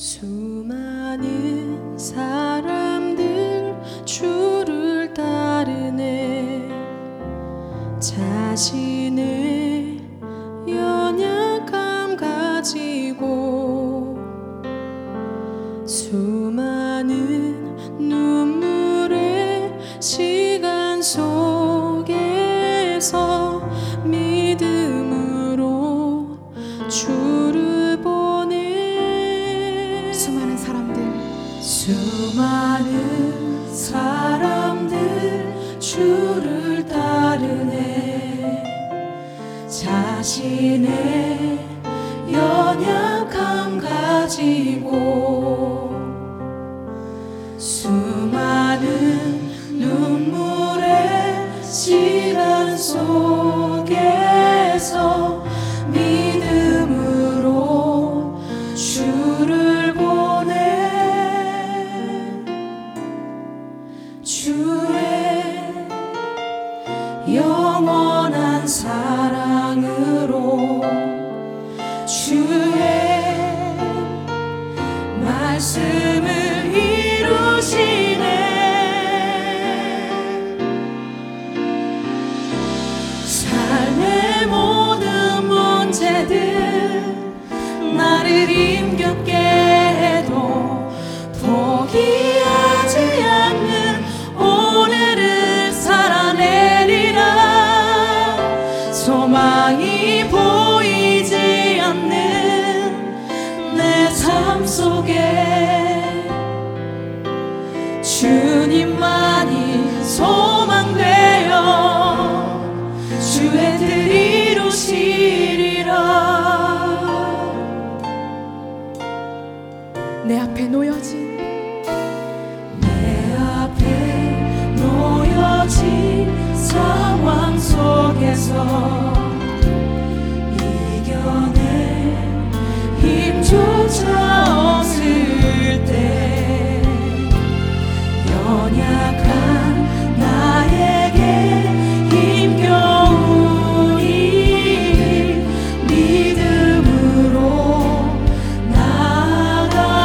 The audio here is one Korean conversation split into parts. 수많은 사람들 주를 따르네. 자신의 연약함 가지고 수많은 눈물의 시간 속에서 믿음으로 주를 보내. 수많은 사람들 주를 따르네. 자신의 연약함 가지고 수많은 눈물의 시간 속에서 믿음으로 주를 보내. 주의 영원한 사랑으로 주의 말씀을 이루시네. 삶의 모든 문제들 나를 힘겹게 해도 포기하지 않는 오늘을 살아내리라. 소망이 보이지 않는 내 삶 속에 주님만이 소망되어 주의 뜻 이루시리라. 내 앞에 놓여진 상황 속에서 이겨낼 힘조차 없을 때 연약한 나에게 힘겨운 일 믿음으로 나아가네.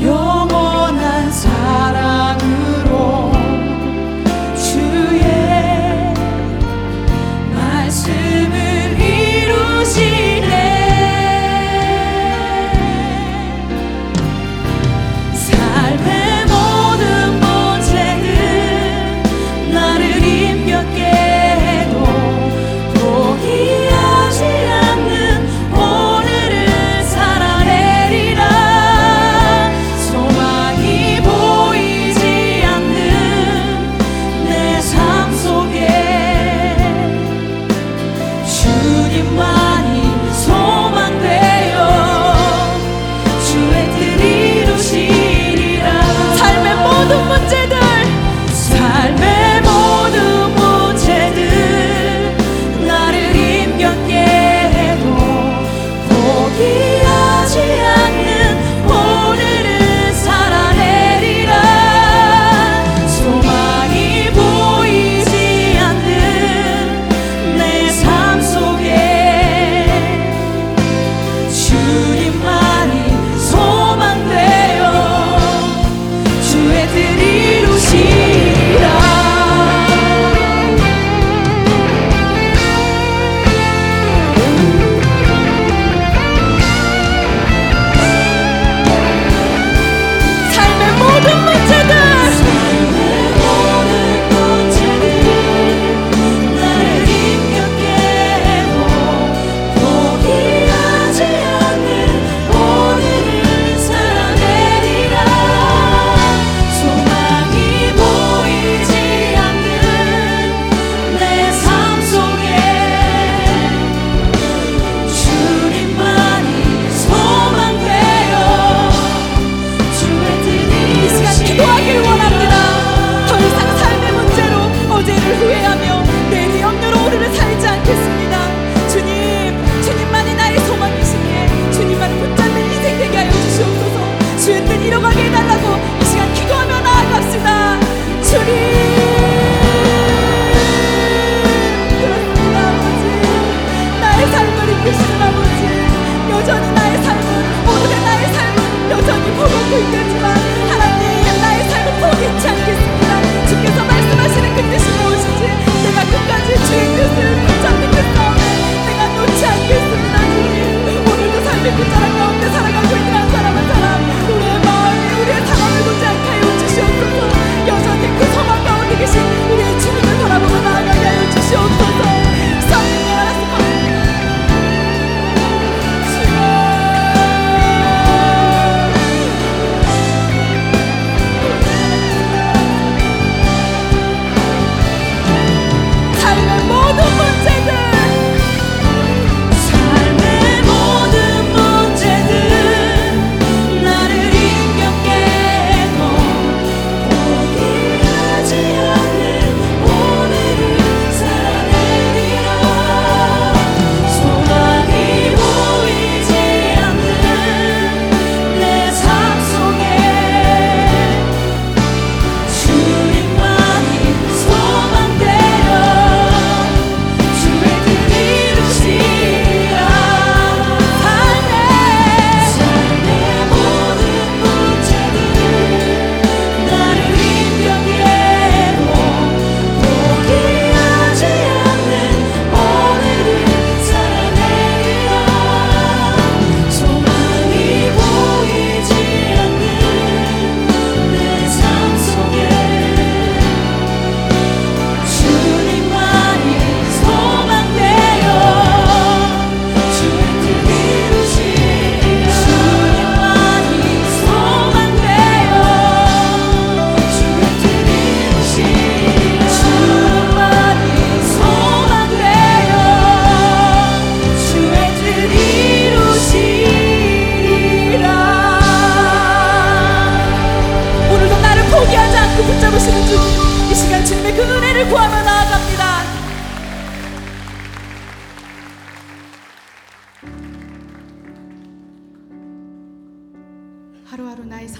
주의 영원한 사랑으로 주의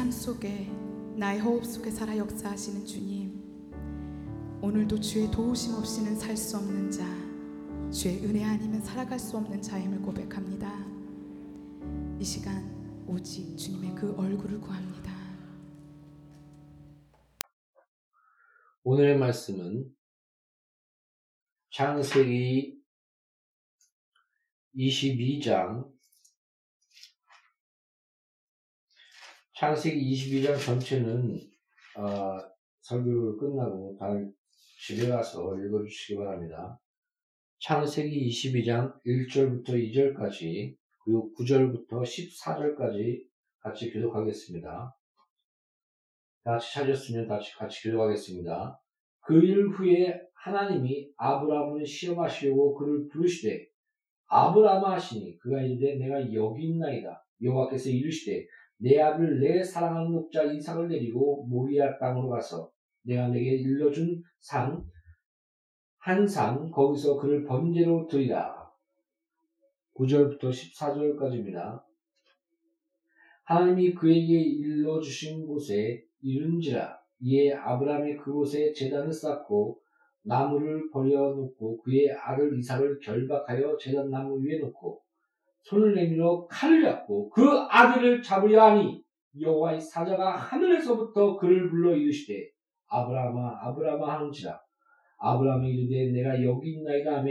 삶 속에, 나의 호흡 속에 살아 역사하시는 주님, 오늘도 주의 도우심 없이는 살 수 없는 자, 주의 은혜 아니면 살아갈 수 없는 자임을 고백합니다. 이 시간 오직 주님의 그 얼굴을 구합니다. 오늘의 말씀은 창세기 22장, 창세기 22장 전체는 설교를 끝나고 다들 집에 가서 읽어주시기 바랍니다. 창세기 22장 1절부터 2절까지 그리고 9절부터 14절까지 같이 교독하겠습니다. 다 같이 찾으셨으면 같이 교독하겠습니다. 그 일 후에 하나님이 아브라함을 시험하시려고 그를 부르시되 아브라함아 하시니 그가 이르되 내가 여기 있나이다. 여호와께서 이르시되 내 아들 내 사랑하는 목자 이삭을 내리고 모리아 땅으로 가서 내가 내게 일러준 상 한 상 거기서 그를 번제로 드리라. 9절부터 14절까지입니다. 하나님이 그에게 일러주신 곳에 이른지라. 이에 아브라함이 그곳에 제단을 쌓고 나무를 버려놓고 그의 아들 이삭을 결박하여 제단 나무 위에 놓고 손을 내밀어 칼을 잡고 그 아들을 잡으려 하니 여호와의 사자가 하늘에서부터 그를 불러 이르시되 아브라함아 아브라함아 하는지라. 아브라함이 이르되 내가 여기 있나이다 하며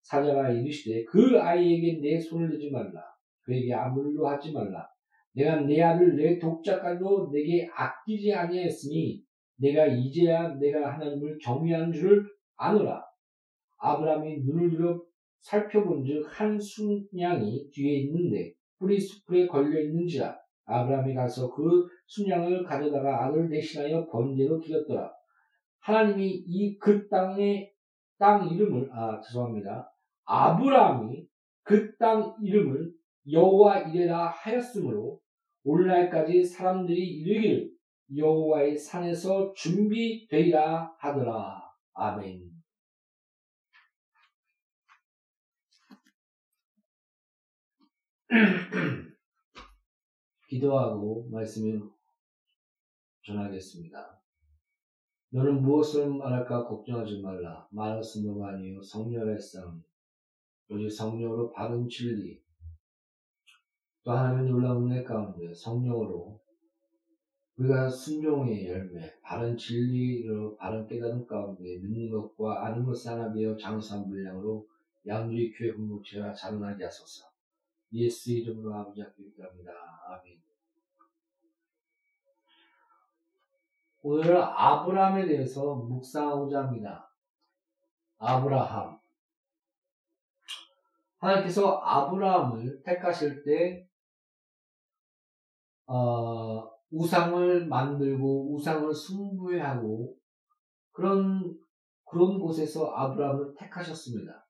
사자가 이르시되 그 아이에게 내 손을 대지 말라. 그에게 아무 일도 하지 말라. 내가 내 아들 내 독자까지도 내게 아끼지 아니하였으니 내가 이제야 내가 하나님을 경외하는 줄을 아노라. 아브라함이 눈을 들어 살펴본즉 한 순양이 뒤에 있는데 뿔이 수풀에 걸려있는지라. 아브라함이 가서 그 순양을 가져다가 아들 대신하여 번제로 드렸더라. 하나님이 이 그 땅의 땅 이름을 아브라함이 그 땅 이름을 여호와 이레라 하였으므로 오늘날까지 사람들이 이르기를 여호와의 산에서 준비되리라 하더라. 아멘. 기도하고 말씀을 전하겠습니다. 너는 무엇을 말할까 걱정하지 말라. 말하신 너가 아니요 성령의 싸움. 오직 성령으로 바른 진리 또 하나님의 놀라운 은혜 가운데 성령으로 우리가 순종의 열매, 바른 진리로 바른 깨달음 가운데 믿는 것과 아는 것을 하나 되어 장수한 분량으로 양누리 교회 공동체가 자라나게 하소서. 예수 이름으로 아버지 기도합니다. 아멘. 오늘은 아브라함에 대해서 묵상하고자 합니다. 아브라함. 하나님께서 아브라함을 택하실 때 우상을 만들고 우상을 숭배하고 그런 곳에서 아브라함을 택하셨습니다.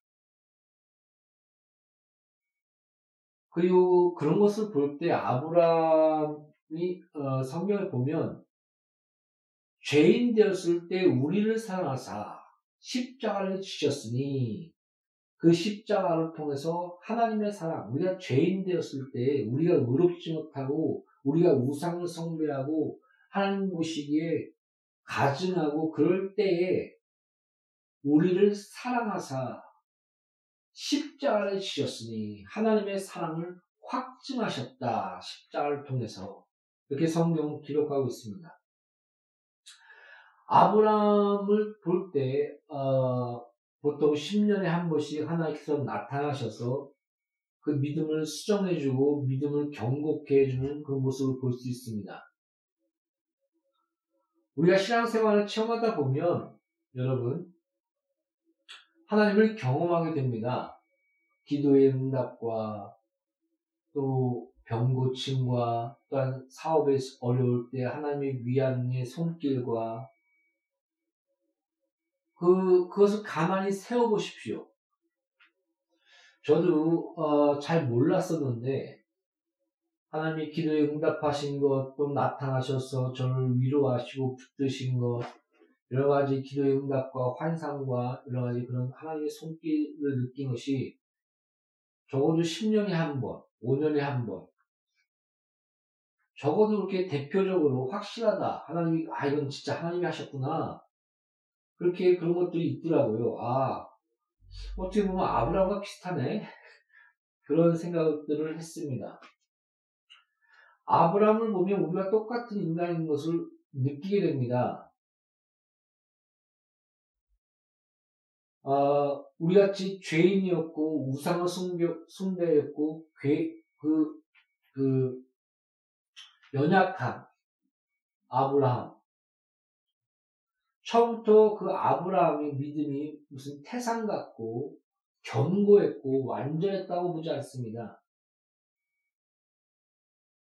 그리고 그런 것을 볼 때 아브라함이 성경을 보면 죄인 되었을 때 우리를 사랑하사 십자가를 지셨으니 그 십자가를 통해서 하나님의 사랑, 우리가 죄인 되었을 때 우리가 의롭지 못하고 우리가 우상을 숭배하고 하나님 보시기에 가증하고 그럴 때에 우리를 사랑하사 십자가를 지셨으니 하나님의 사랑을 확증하셨다. 십자가를 통해서 이렇게 성경은 기록하고 있습니다. 아브라함을 볼 때 보통 10년에 한 번씩 하나님께서 나타나셔서 그 믿음을 수정해주고 믿음을 경고케 해주는 그런 모습을 볼 수 있습니다. 우리가 신앙생활을 체험하다 보면 여러분 하나님을 경험하게 됩니다. 기도의 응답과 또 병고침과 또한 사업에 어려울 때 하나님의 위안의 손길과 그것을 가만히 세워보십시오. 저도 잘 몰랐었는데 하나님이 기도에 응답하신 것, 또 나타나셔서 저를 위로하시고 붙드신 것, 여러 가지 기도의 응답과 환상과 여러 가지 그런 하나님의 손길을 느낀 것이 적어도 10년에 한 번, 5년에 한 번, 적어도 그렇게 대표적으로 확실하다. 하나님이, 아, 이건 진짜 하나님이 하셨구나. 그렇게 그런 것들이 있더라고요. 아, 어떻게 보면 아브라함과 비슷하네. 그런 생각들을 했습니다. 아브라함을 보면 우리가 똑같은 인간인 것을 느끼게 됩니다. 우리같이 죄인이었고 우상을 숭배했고 연약한 아브라함. 처음부터 그 아브라함의 믿음이 무슨 태산 같고 견고했고 완전했다고 보지 않습니다.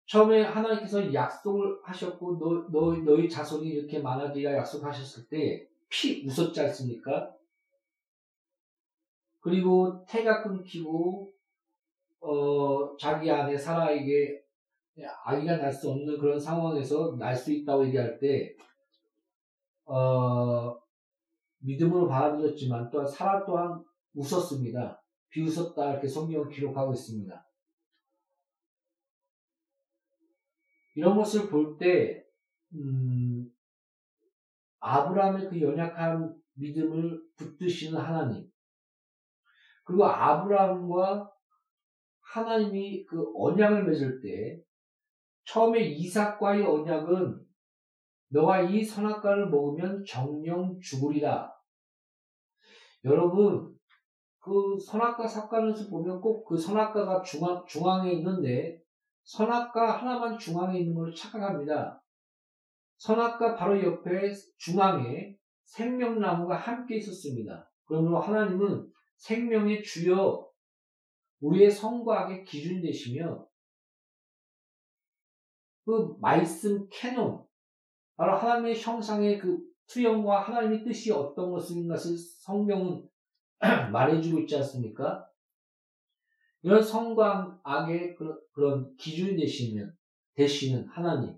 처음에 하나님께서 약속을 하셨고 너희 자손이 이렇게 많아지리라 약속하셨을 때 피 웃었지 않습니까? 그리고 태가 끊기고 자기 아내 사라에게 아기가 날 수 없는 그런 상황에서 날 수 있다고 얘기할 때 믿음으로 받아들였지만 또한 사라 또한 웃었습니다. 비웃었다 이렇게 성경을 기록하고 있습니다. 이런 것을 볼 때 아브라함의 그 연약한 믿음을 붙드시는 하나님, 그리고 아브라함과 하나님이 그 언약을 맺을 때 처음에 이삭과의 언약은 너가 이 선악과를 먹으면 정령 죽으리라. 여러분, 그 선악과 삭과에서 보면 꼭 그 선악과가 중앙에 있는데 선악과 하나만 중앙에 있는 걸로 착각합니다. 선악과 바로 옆에 중앙에 생명나무가 함께 있었습니다. 그러므로 하나님은 생명의 주여, 우리의 선과 악의 기준 되시며 그 말씀 캐논, 바로 하나님의 형상의 그 투영과 하나님의 뜻이 어떤 것인 것을 성경은 말해주고 있지 않습니까? 이런 선과 악의 그런 기준이 되시는 하나님,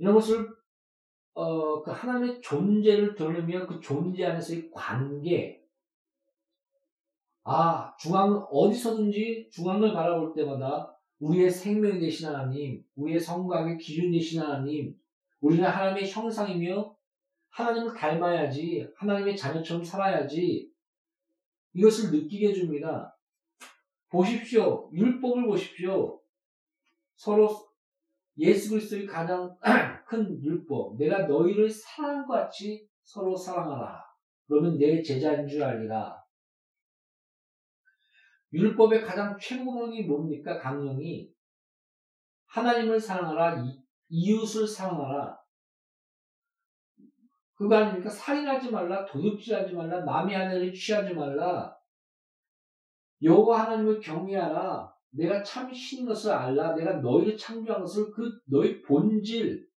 이런 것을 그 하나님의 존재를 들으면 그 존재 안에서의 관계, 아, 중앙, 어디서든지 중앙을 바라볼 때마다 우리의 생명이 되신 하나님, 우리의 선과 악의 기준이 되신 하나님, 우리는 하나님의 형상이며 하나님을 닮아야지, 하나님의 자녀처럼 살아야지, 이것을 느끼게 해줍니다. 보십시오. 율법을 보십시오. 서로 예수 그리스도의 가장 큰 율법, 내가 너희를 사랑과 같이 서로 사랑하라. 그러면 내 제자인 줄 알리라. 율법의 가장 최고봉이 뭡니까? 강령이 하나님을 사랑하라, 이웃을 사랑하라. 그거 아닙니까? 살인하지 말라, 도둑질하지 말라, 남의 아내를 취하지 말라, 여호와 하나님을 경외하라, 내가 참 신인 것을 알라, 내가 너희를 창조한 것을, 그 너희 본질,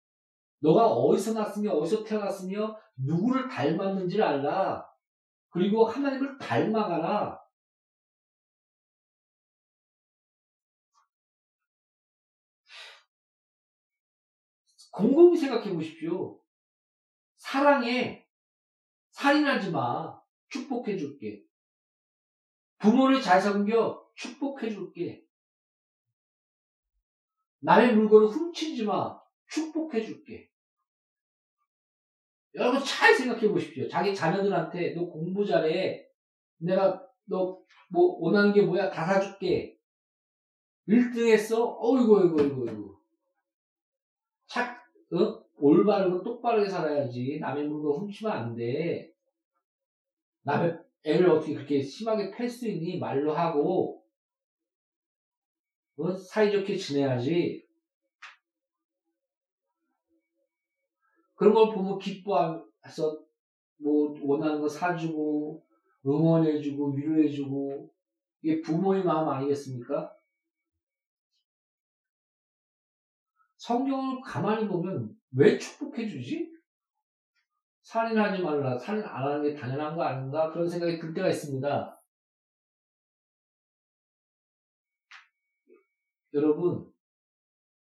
너가 어디서 났으며 어디서 태어났으며 누구를 닮았는지를 알라, 그리고 하나님을 닮아가라. 곰곰이 생각해 보십시오. 사랑해. 살인하지 마. 축복해 줄게. 부모를 잘 섬겨. 축복해 줄게. 남의 물건을 훔치지 마. 축복해 줄게. 여러분 잘 생각해 보십시오. 자기 자녀들한테 너 공부 잘해. 내가 너 뭐 원하는 게 뭐야? 다 사줄게. 1등 했어? 어이구. 올바르고 똑바르게 살아야지. 남의 물건 훔치면 안 돼. 남의 애를 어떻게 그렇게 심하게 팰 수 있니? 말로 하고, 사이좋게 지내야지. 그런 걸 보면 기뻐해서 뭐 원하는 거 사주고 응원해주고 위로해주고, 이게 부모의 마음 아니겠습니까? 성경을 가만히 보면 왜 축복해주지? 살인하지 말라, 살인 안 하는 게 당연한 거 아닌가? 그런 생각이 들 때가 있습니다. 여러분,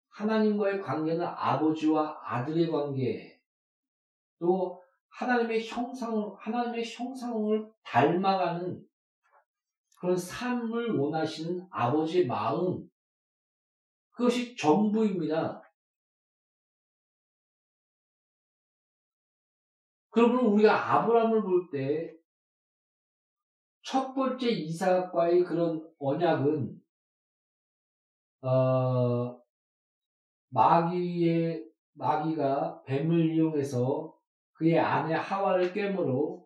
하나님과의 관계는 아버지와 아들의 관계, 또 하나님의 형상을 닮아가는 그런 삶을 원하시는 아버지의 마음, 그것이 전부입니다. 그러므로 우리가 아브라함을 볼 때 첫 번째 이삭과의 그런 언약은 마귀가 뱀을 이용해서 그의 아내 하와를 깨므로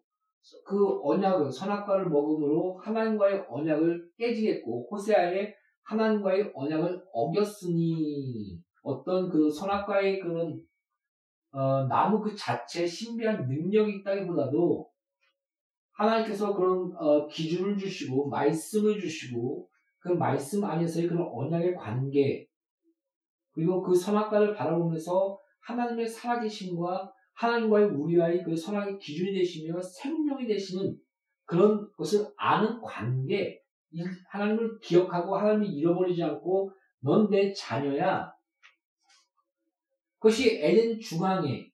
그 언약은 선악과를 먹음으로 하나님과의 언약을 깨지겠고, 호세아의 하나님과의 언약을 어겼으니 어떤 그 선악과의 그런 나무 그 자체에 신비한 능력이 있다기보다도 하나님께서 그런 기준을 주시고 말씀을 주시고 그 말씀 안에서의 그런 언약의 관계, 그리고 그 선악과를 바라보면서 하나님의 살아계심과 하나님과의 우리와의 그 선악의 기준이 되시며 생명이 되시는 그런 것을 아는 관계, 하나님을 기억하고 하나님을 잃어버리지 않고 넌 내 자녀야. 그것이 에덴 중앙에,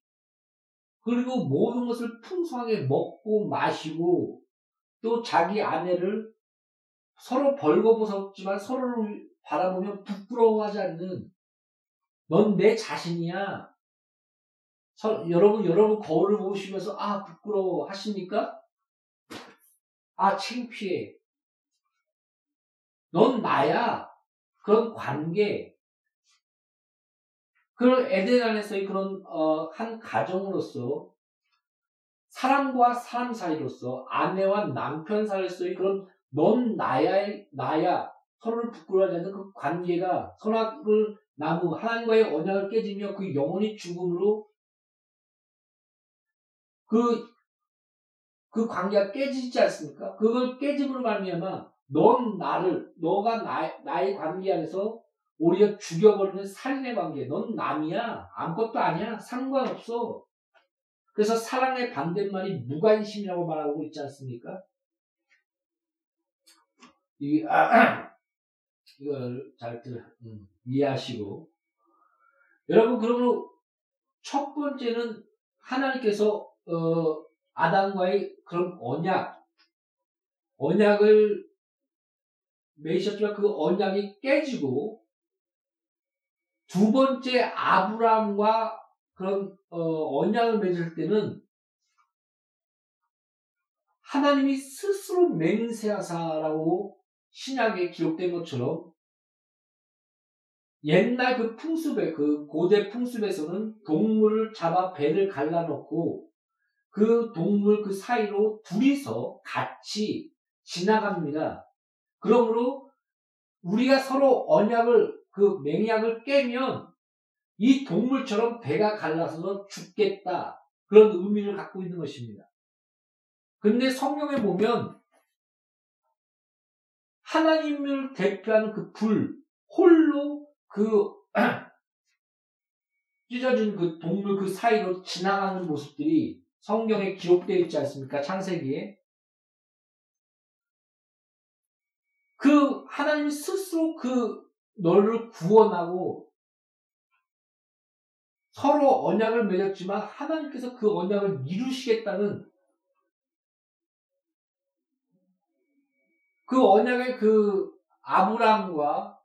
그리고 모든 것을 풍성하게 먹고 마시고 또 자기 아내를 서로 벌거벗었지만 서로를 바라보며 부끄러워하지 않는 넌 내 자신이야. 여러분 거울을 보시면서 아 부끄러워 하십니까? 아 창피해. 넌 나야. 그런 관계, 그런 에덴 안에서의 그런 한 가정으로서, 사람과 사람 사이로서, 아내와 남편 사이로서의 그런 넌 나야 서로를 부끄러워하지 않는 그 관계가 선악을 나무 하나님과의 언약을 깨지며 그 영혼이 죽음으로 그 관계가 깨지지 않습니까? 그걸 깨짐으로 말미암아 너가 나의 관계 안에서 오히려 죽여버리는 살인의 관계. 넌 남이야. 아무것도 아니야. 상관없어. 그래서 사랑의 반대말이 무관심이라고 말하고 있지 않습니까? 이걸 잘 이해하시고. 여러분, 그러므로 첫 번째는 하나님께서 아담과의 그런 언약을 맺으셨지만 그 언약이 깨지고, 두 번째 아브라함과 그런 언약을 맺을 때는 하나님이 스스로 맹세하사라고 신약에 기록된 것처럼, 옛날 그 풍습에, 그 고대 풍습에서는 동물을 잡아 배를 갈라놓고 그 동물 그 사이로 둘이서 같이 지나갑니다. 그러므로 우리가 서로 언약을, 그 맹약을 깨면 이 동물처럼 배가 갈라서 죽겠다, 그런 의미를 갖고 있는 것입니다. 근데 성경에 보면 하나님을 대표하는 그 불, 홀로 그 찢어진 그 동물 그 사이로 지나가는 모습들이 성경에 기록되어 있지 않습니까? 창세기에. 그 하나님 스스로 그 너를 구원하고 서로 언약을 맺었지만 하나님께서 그 언약을 이루시겠다는 그 언약의 그 아브라함과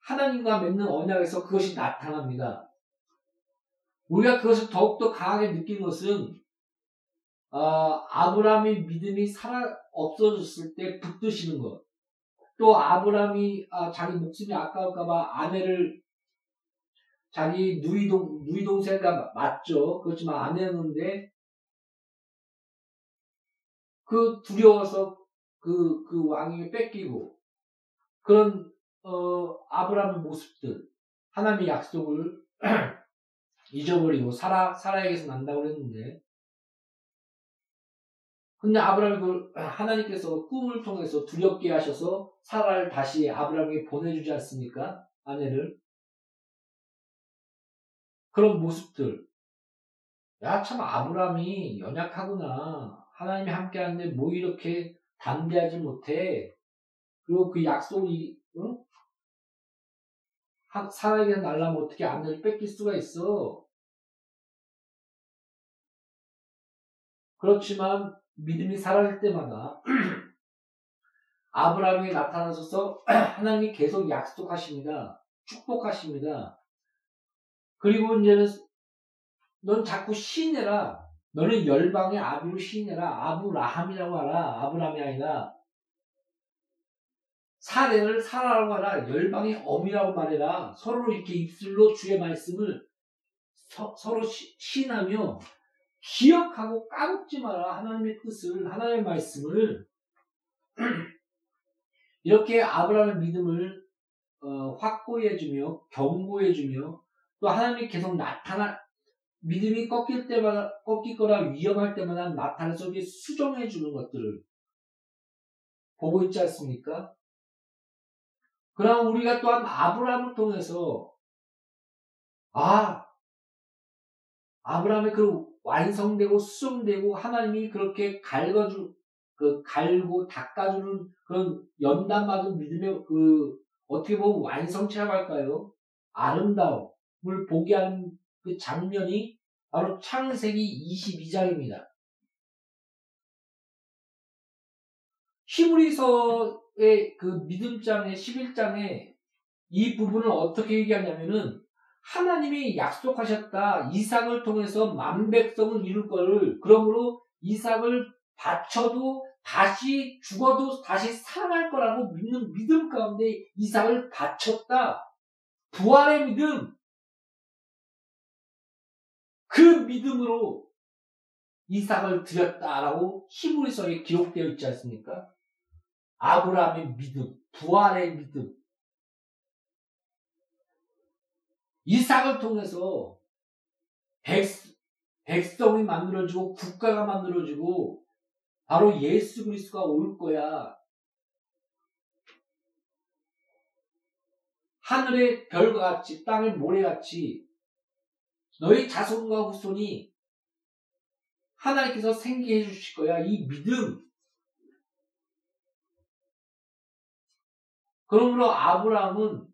하나님과 맺는 언약에서 그것이 나타납니다. 우리가 그것을 더욱더 강하게 느낀 것은 아브라함의 믿음이 없어졌을 때 붙드시는 것, 또 아브라함이 자기 목숨이 아까울까봐 아내를, 자기 누이 동생과 맞죠. 그렇지만 아내였는데 그 두려워서 그 왕에게 뺏기고, 그런 아브라함의 모습들, 하나님의 약속을 잊어버리고 사라에게서 난다고 했는데, 근데 아브라함이 하나님께서 꿈을 통해서 두렵게 하셔서 사라를 다시 아브라함에게 보내주지 않습니까? 아내를. 그런 모습들. 야, 참 아브라함이 연약하구나. 하나님이 함께하는데 뭐 이렇게 담대하지 못해. 그리고 그 약속이, 응? 사라에게 날라면 어떻게 아내를 뺏길 수가 있어. 그렇지만 믿음이 사라질 때마다 아브라함이 나타나셔서 하나님이 계속 약속하십니다. 축복하십니다. 그리고 이제는 넌 자꾸 시인해라. 너는 열방의 아비로 시인해라. 아브라함이라고 하라. 아브라함이 아니라 사례를 사라라고 하라. 열방의 엄이라고 말해라. 서로 이렇게 입술로 주의 말씀을 서로 시인하며 기억하고 까먹지 마라. 하나님의 뜻을, 하나님의 말씀을. 이렇게 아브라함의 믿음을 확고해주며 경고해주며 또 하나님이 계속 나타나 믿음이 꺾이거나 위험할 때마다 나타나서 수정해주는 것들을 보고 있지 않습니까? 그러나 우리가 또한 아브라함을 통해서 아브라함의 그 완성되고 수정되고 하나님이 그렇게 갈고 닦아주는 그런 연단받은 믿음의 어떻게 보면 완성체라고 할까요? 아름다움을 보게 하는 그 장면이 바로 창세기 22장입니다. 히브리서의 그 믿음장의 11장에 이 부분을 어떻게 얘기하냐면은 하나님이 약속하셨다. 이삭을 통해서 만백성을 이룰 거를, 그러므로 이삭을 바쳐도 다시 죽어도 다시 살아날 거라고 믿는 믿음 가운데 이삭을 바쳤다. 부활의 믿음. 그 믿음으로 이삭을 드렸다라고 히브리서에 기록되어 있지 않습니까? 아브라함의 믿음, 부활의 믿음. 이삭을 통해서 백성이 만들어지고 국가가 만들어지고 바로 예수 그리스도가 올 거야. 하늘의 별과 같이 땅의 모래같이 너희 자손과 후손이 하나님께서 생기해 주실 거야. 이 믿음. 그러므로 아브라함은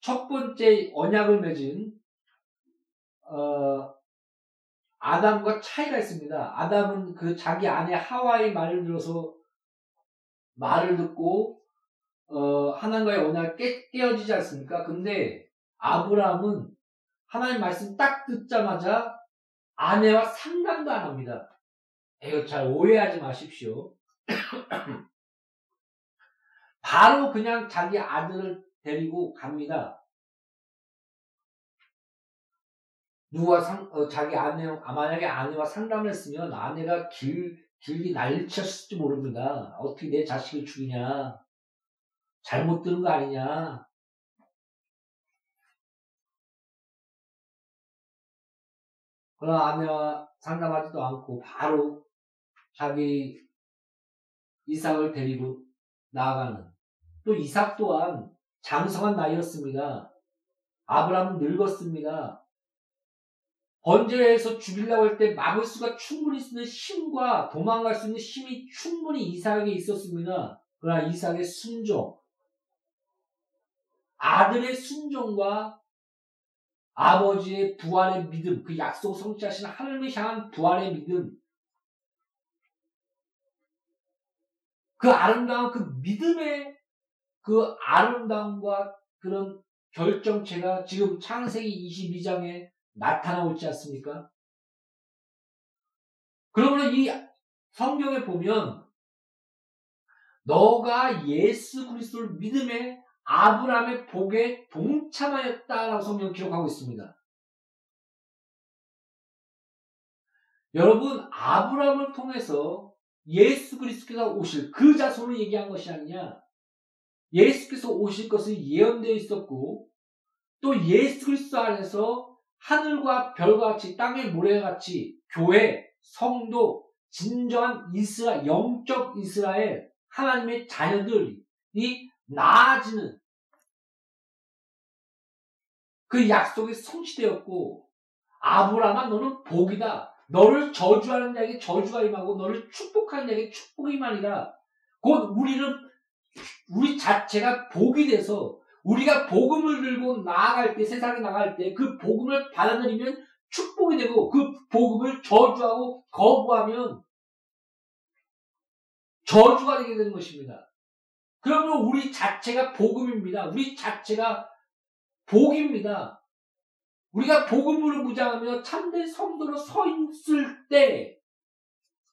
첫 번째 언약을 맺은 아담과 차이가 있습니다. 아담은 그 자기 아내 하와의 말을 들어서 말을 듣고 하나님과의 언약이 깨어지지 않습니까? 근데 아브라함은 하나님 말씀 딱 듣자마자 아내와 상담도 안 합니다. 이거 잘 오해하지 마십시오. 바로 그냥 자기 아들을 데리고 갑니다. 자기 아내, 만약에 아내와 상담을 했으면 아내가 길게 난리쳤을지 모릅니다. 어떻게 내 자식을 죽이냐. 잘못 들은 거 아니냐. 그러나 아내와 상담하지도 않고 바로 자기 이삭을 데리고 나아가는. 또 이삭 또한 장성한 나이였습니다. 아브라함은 늙었습니다. 번제에서 죽이려고 할 때 막을 수가 충분히 있는 힘과 도망갈 수 있는 힘이 충분히 이삭에게 있었습니다. 그러나 이삭의 순종, 아들의 순종과 아버지의 부활의 믿음, 그 약속 성취하신 하늘을 향한 부활의 믿음, 그 아름다운 그 믿음의 그 아름다움과 그런 결정체가 지금 창세기 22장에 나타나고 있지 않습니까? 그러므로 이 성경에 보면 너가 예수 그리스도를 믿음에 아브라함의 복에 동참하였다라고 성경 기록하고 있습니다. 여러분, 아브라함을 통해서 예수 그리스도께서 오실 그 자손을 얘기한 것이 아니냐. 예수께서 오실 것은 예언되어 있었고 또 예수 그리스도 안에서 하늘과 별과 같이 땅의 모래같이 교회, 성도, 진정한 이스라엘, 영적 이스라엘, 하나님의 자녀들이 나아지는 그 약속이 성취되었고 아브라함아 너는 복이다. 너를 저주하는 자에게 저주가 임하고 너를 축복하는 자에게 축복이 임하리라. 곧 우리는 우리 자체가 복이 돼서 우리가 복음을 들고 나아갈 때, 세상에 나갈 때 그 복음을 받아들이면 축복이 되고 그 복음을 저주하고 거부하면 저주가 되게 되는 것입니다. 그러므로 우리 자체가 복음입니다. 우리 자체가 복입니다. 우리가 복음으로 무장하며 참된 성도로 서 있을 때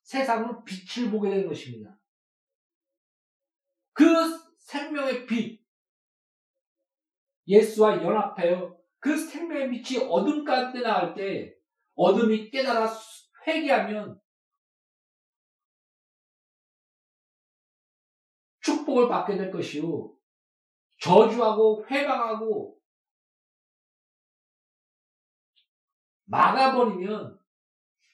세상은 빛을 보게 되는 것입니다. 그 생명의 빛, 예수와 연합하여 그 생명의 빛이 어둠 가운데 나갈 때 어둠이 깨달아 회개하면 축복을 받게 될 것이요, 저주하고 회방하고 막아버리면,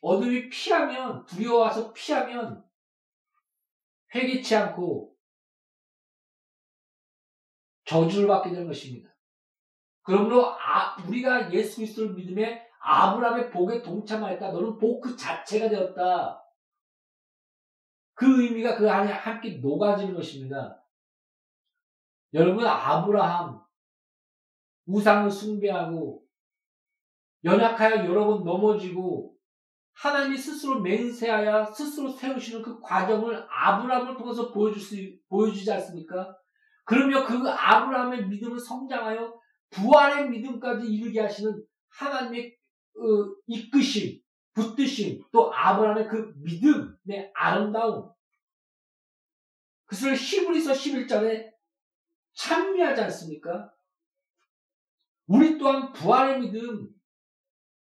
어둠이 피하면, 두려워서 피하면 회개치 않고 저주를 받게 되는 것입니다. 그러므로 우리가 예수 그리스도를 믿음에 아브라함의 복에 동참하였다. 너는 복 그 자체가 되었다. 그 의미가 그 안에 함께 녹아지는 것입니다. 여러분, 아브라함 우상을 숭배하고 연약하여 여러 번 넘어지고 하나님이 스스로 맹세하여 스스로 세우시는 그 과정을 아브라함을 통해서 보여주지 않습니까? 그러며 그 아브라함의 믿음을 성장하여 부활의 믿음까지 이르게 하시는 하나님의 이끄심, 붙드심, 또 아브라함의 그 믿음의 아름다움, 그것을 히브리서 11장에 찬미하지 않습니까? 우리 또한 부활의 믿음,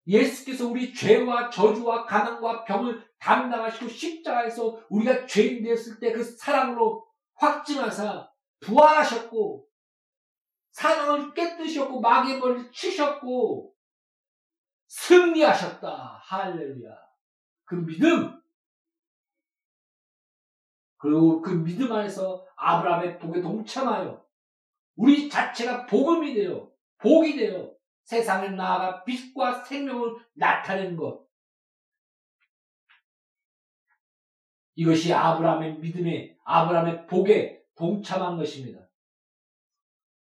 예수께서 우리 죄와 저주와 가난과 병을 담당하시고 십자가에서 우리가 죄인 되었을 때 그 사랑으로 확증하사 부활하셨고 사랑을 깨뜨셨고 마귀의 머리를 치셨고 승리하셨다. 할렐루야. 그 믿음, 그리고 그 믿음 안에서 아브라함의 복에 동참하여 우리 자체가 복음이 되어, 복이 되어 세상에 나아가 빛과 생명을 나타낸 것, 이것이 아브라함의 믿음에, 아브라함의 복에 동참한 것입니다.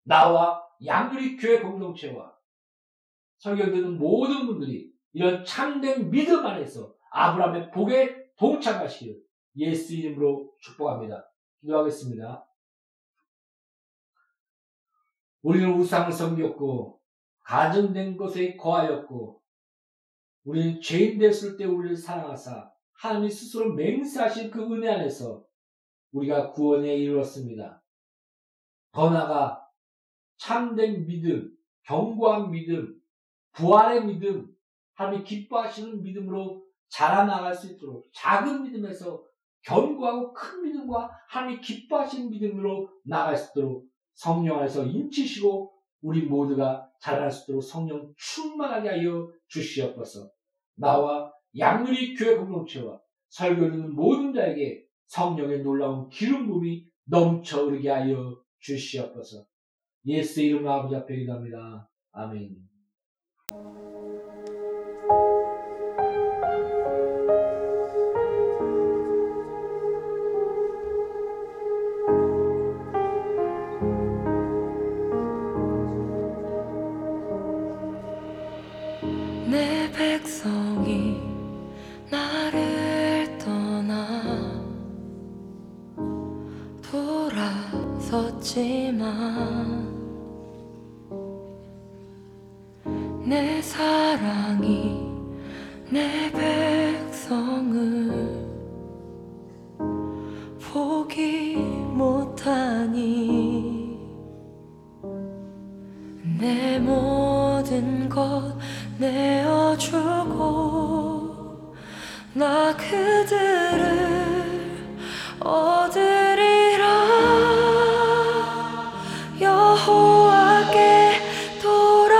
나와 양누리 교회 공동체와 설교 듣는 모든 분들이 이런 참된 믿음 안에서 아브라함의 복에 동참하시길 예수 이름으로 축복합니다. 기도하겠습니다. 우리는 우상을 섬겼고 가정된 것에 거하였고, 우리는 죄인 됐을 때 우리를 사랑하사 하나님 스스로 맹세하신 그 은혜 안에서 우리가 구원에 이르렀습니다. 더 나아가 참된 믿음, 견고한 믿음, 부활의 믿음, 하나님 기뻐하시는 믿음으로 자라나갈 수 있도록 작은 믿음에서 견고하고 큰 믿음과 하나님 기뻐하시는 믿음으로 나아갈 수 있도록 성령 안에서 인치시고 우리 모두가 자랄 수 있도록 성령 충만하게 하여 주시옵소서. 나와 양누리 교회 공동체와 설교 듣는 모든 자에게 성령의 놀라운 기름 부음이 넘쳐 흐르게 하여 주시옵소서. 예수 이름 아버지 앞에 기도합니다. 아멘. 내 사랑이 내 백성을 포기 못하니 내 모든 것 내어주고 나 그들을 얻으리라. 여호와께 돌아가자.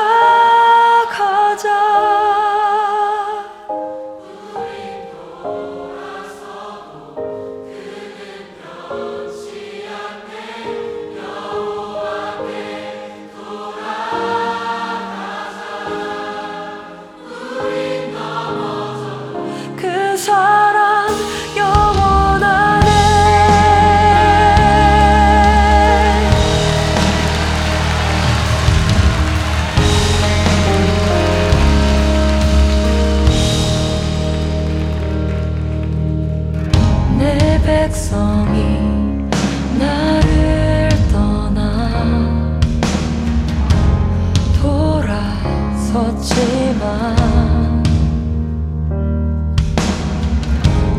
우리 돌아서고 그는 변치 않네. 여호와께 돌아가자. 우린 넘어져 그 사랑 영원하네.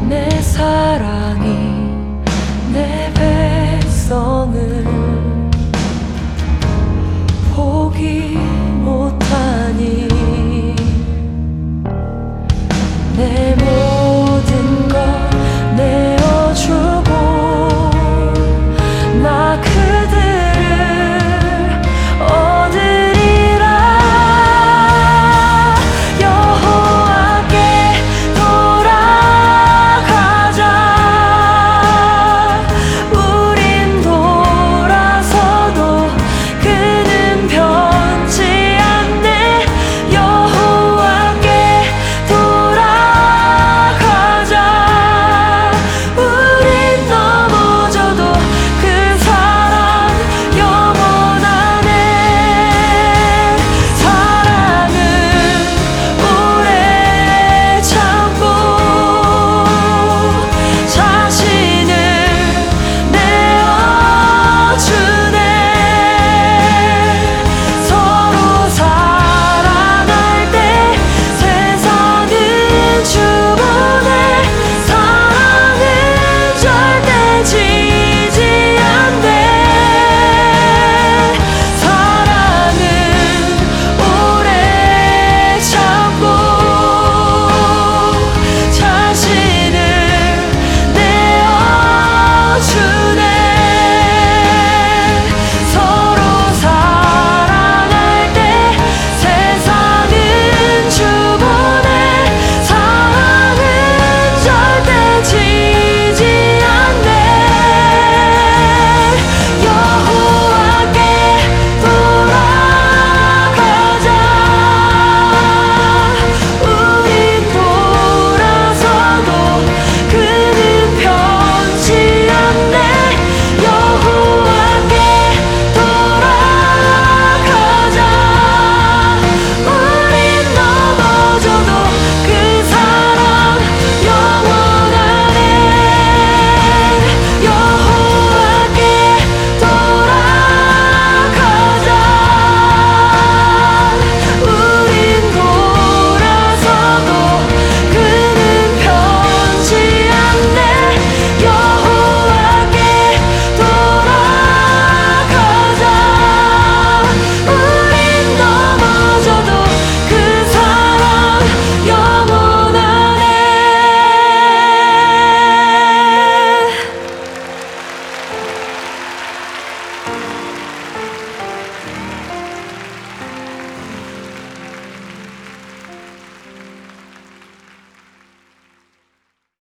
내 사랑이 내 백성을 포기 못하니